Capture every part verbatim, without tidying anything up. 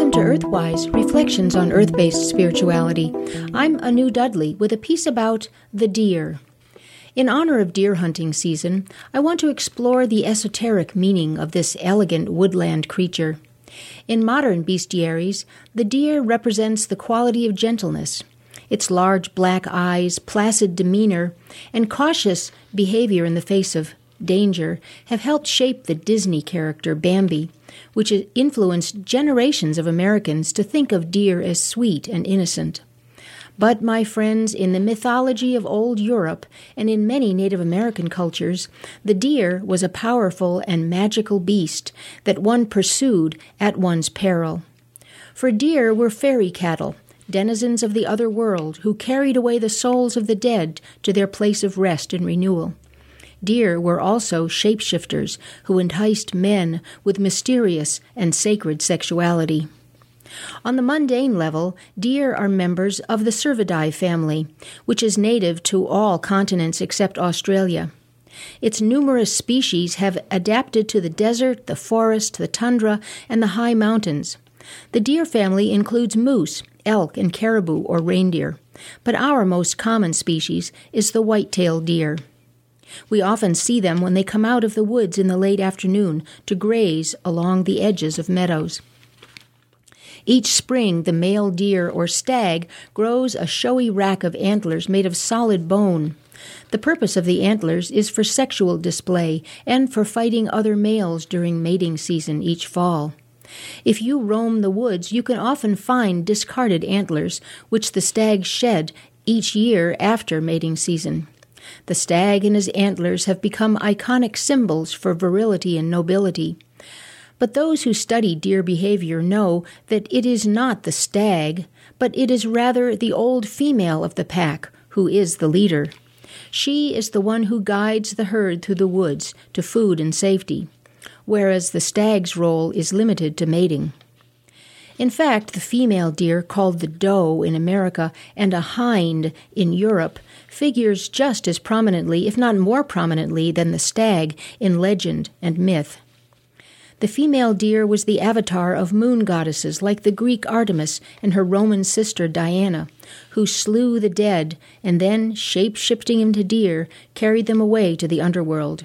Welcome to Earthwise, Reflections on Earth-Based Spirituality. I'm Anu Dudley with a piece about the deer. In honor of deer hunting season, I want to explore the esoteric meaning of this elegant woodland creature. In modern bestiaries, the deer represents the quality of gentleness. Its large black eyes, placid demeanor, and cautious behavior in the face of danger have helped shape the Disney character Bambi, which influenced generations of Americans to think of deer as sweet and innocent. But, my friends, in the mythology of old Europe and in many Native American cultures, the deer was a powerful and magical beast that one pursued at one's peril. For deer were fairy cattle, denizens of the other world, who carried away the souls of the dead to their place of rest and renewal. Deer were also shapeshifters who enticed men with mysterious and sacred sexuality. On the mundane level, deer are members of the Cervidae family, which is native to all continents except Australia. Its numerous species have adapted to the desert, the forest, the tundra, and the high mountains. The deer family includes moose, elk, and caribou or reindeer, but our most common species is the white-tailed deer. We often see them when they come out of the woods in the late afternoon to graze along the edges of meadows. Each spring, the male deer or stag grows a showy rack of antlers made of solid bone. The purpose of the antlers is for sexual display and for fighting other males during mating season each fall. If you roam the woods, you can often find discarded antlers, which the stag shed each year after mating season. The stag and his antlers have become iconic symbols for virility and nobility. But those who study deer behavior know that it is not the stag, but it is rather the old female of the pack who is the leader. She is the one who guides the herd through the woods to food and safety, whereas the stag's role is limited to mating. In fact, the female deer, called the doe in America and a hind in Europe, figures just as prominently, if not more prominently, than the stag in legend and myth. The female deer was the avatar of moon goddesses like the Greek Artemis and her Roman sister Diana, who slew the dead and then, shape-shifting into deer, carried them away to the underworld.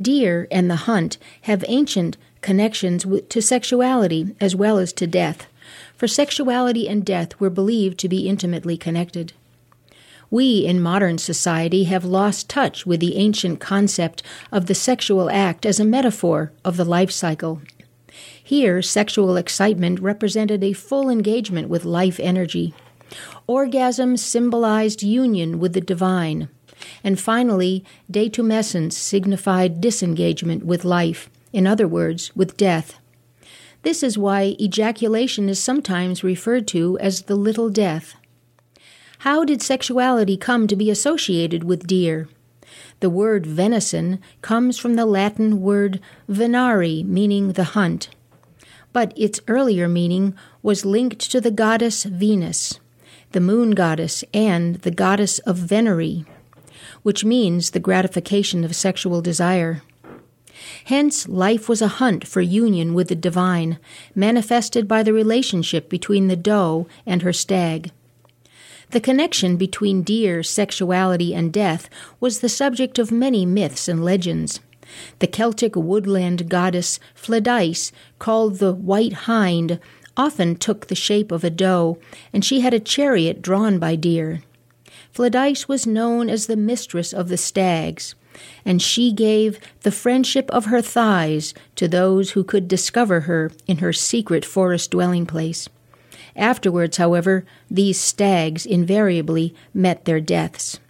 Deer and the hunt have ancient connections to sexuality as well as to death, for sexuality and death were believed to be intimately connected. We in modern society have lost touch with the ancient concept of the sexual act as a metaphor of the life cycle. Here, sexual excitement represented a full engagement with life energy. Orgasm symbolized union with the divine. And finally, detumescence signified disengagement with life, in other words, with death. This is why ejaculation is sometimes referred to as the little death. How did sexuality come to be associated with deer? The word venison comes from the Latin word venari, meaning the hunt. But its earlier meaning was linked to the goddess Venus, the moon goddess, and the goddess of venery, which means the gratification of sexual desire. Hence, life was a hunt for union with the divine, manifested by the relationship between the doe and her stag. The connection between deer, sexuality, and death was the subject of many myths and legends. The Celtic woodland goddess Flidice, called the White Hind, often took the shape of a doe, and she had a chariot drawn by deer. Flidice was known as the mistress of the stags, and she gave the friendship of her thighs to those who could discover her in her secret forest dwelling place. Afterwards, however, these stags invariably met their deaths.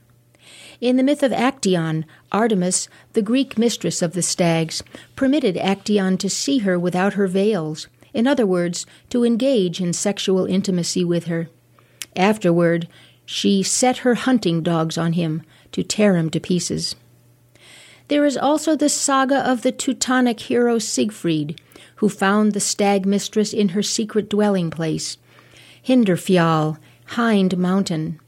In the myth of Actaeon, Artemis, the Greek mistress of the stags, permitted Actaeon to see her without her veils, in other words, to engage in sexual intimacy with her. Afterward, she set her hunting dogs on him to tear him to pieces. There is also the saga of the Teutonic hero Siegfried, who found the stag mistress in her secret dwelling place, Hinderfjall, Hind Mountain.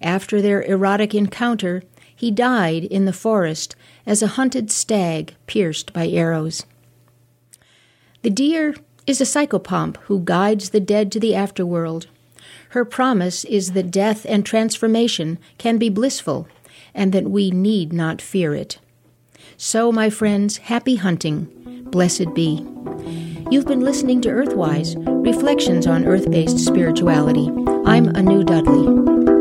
After their erotic encounter, he died in the forest as a hunted stag pierced by arrows. The deer is a psychopomp who guides the dead to the afterworld. Her promise is that death and transformation can be blissful, and that we need not fear it. So, my friends, happy hunting. Blessed be. You've been listening to Earthwise, Reflections on Earth-Based Spirituality. I'm Anu Dudley.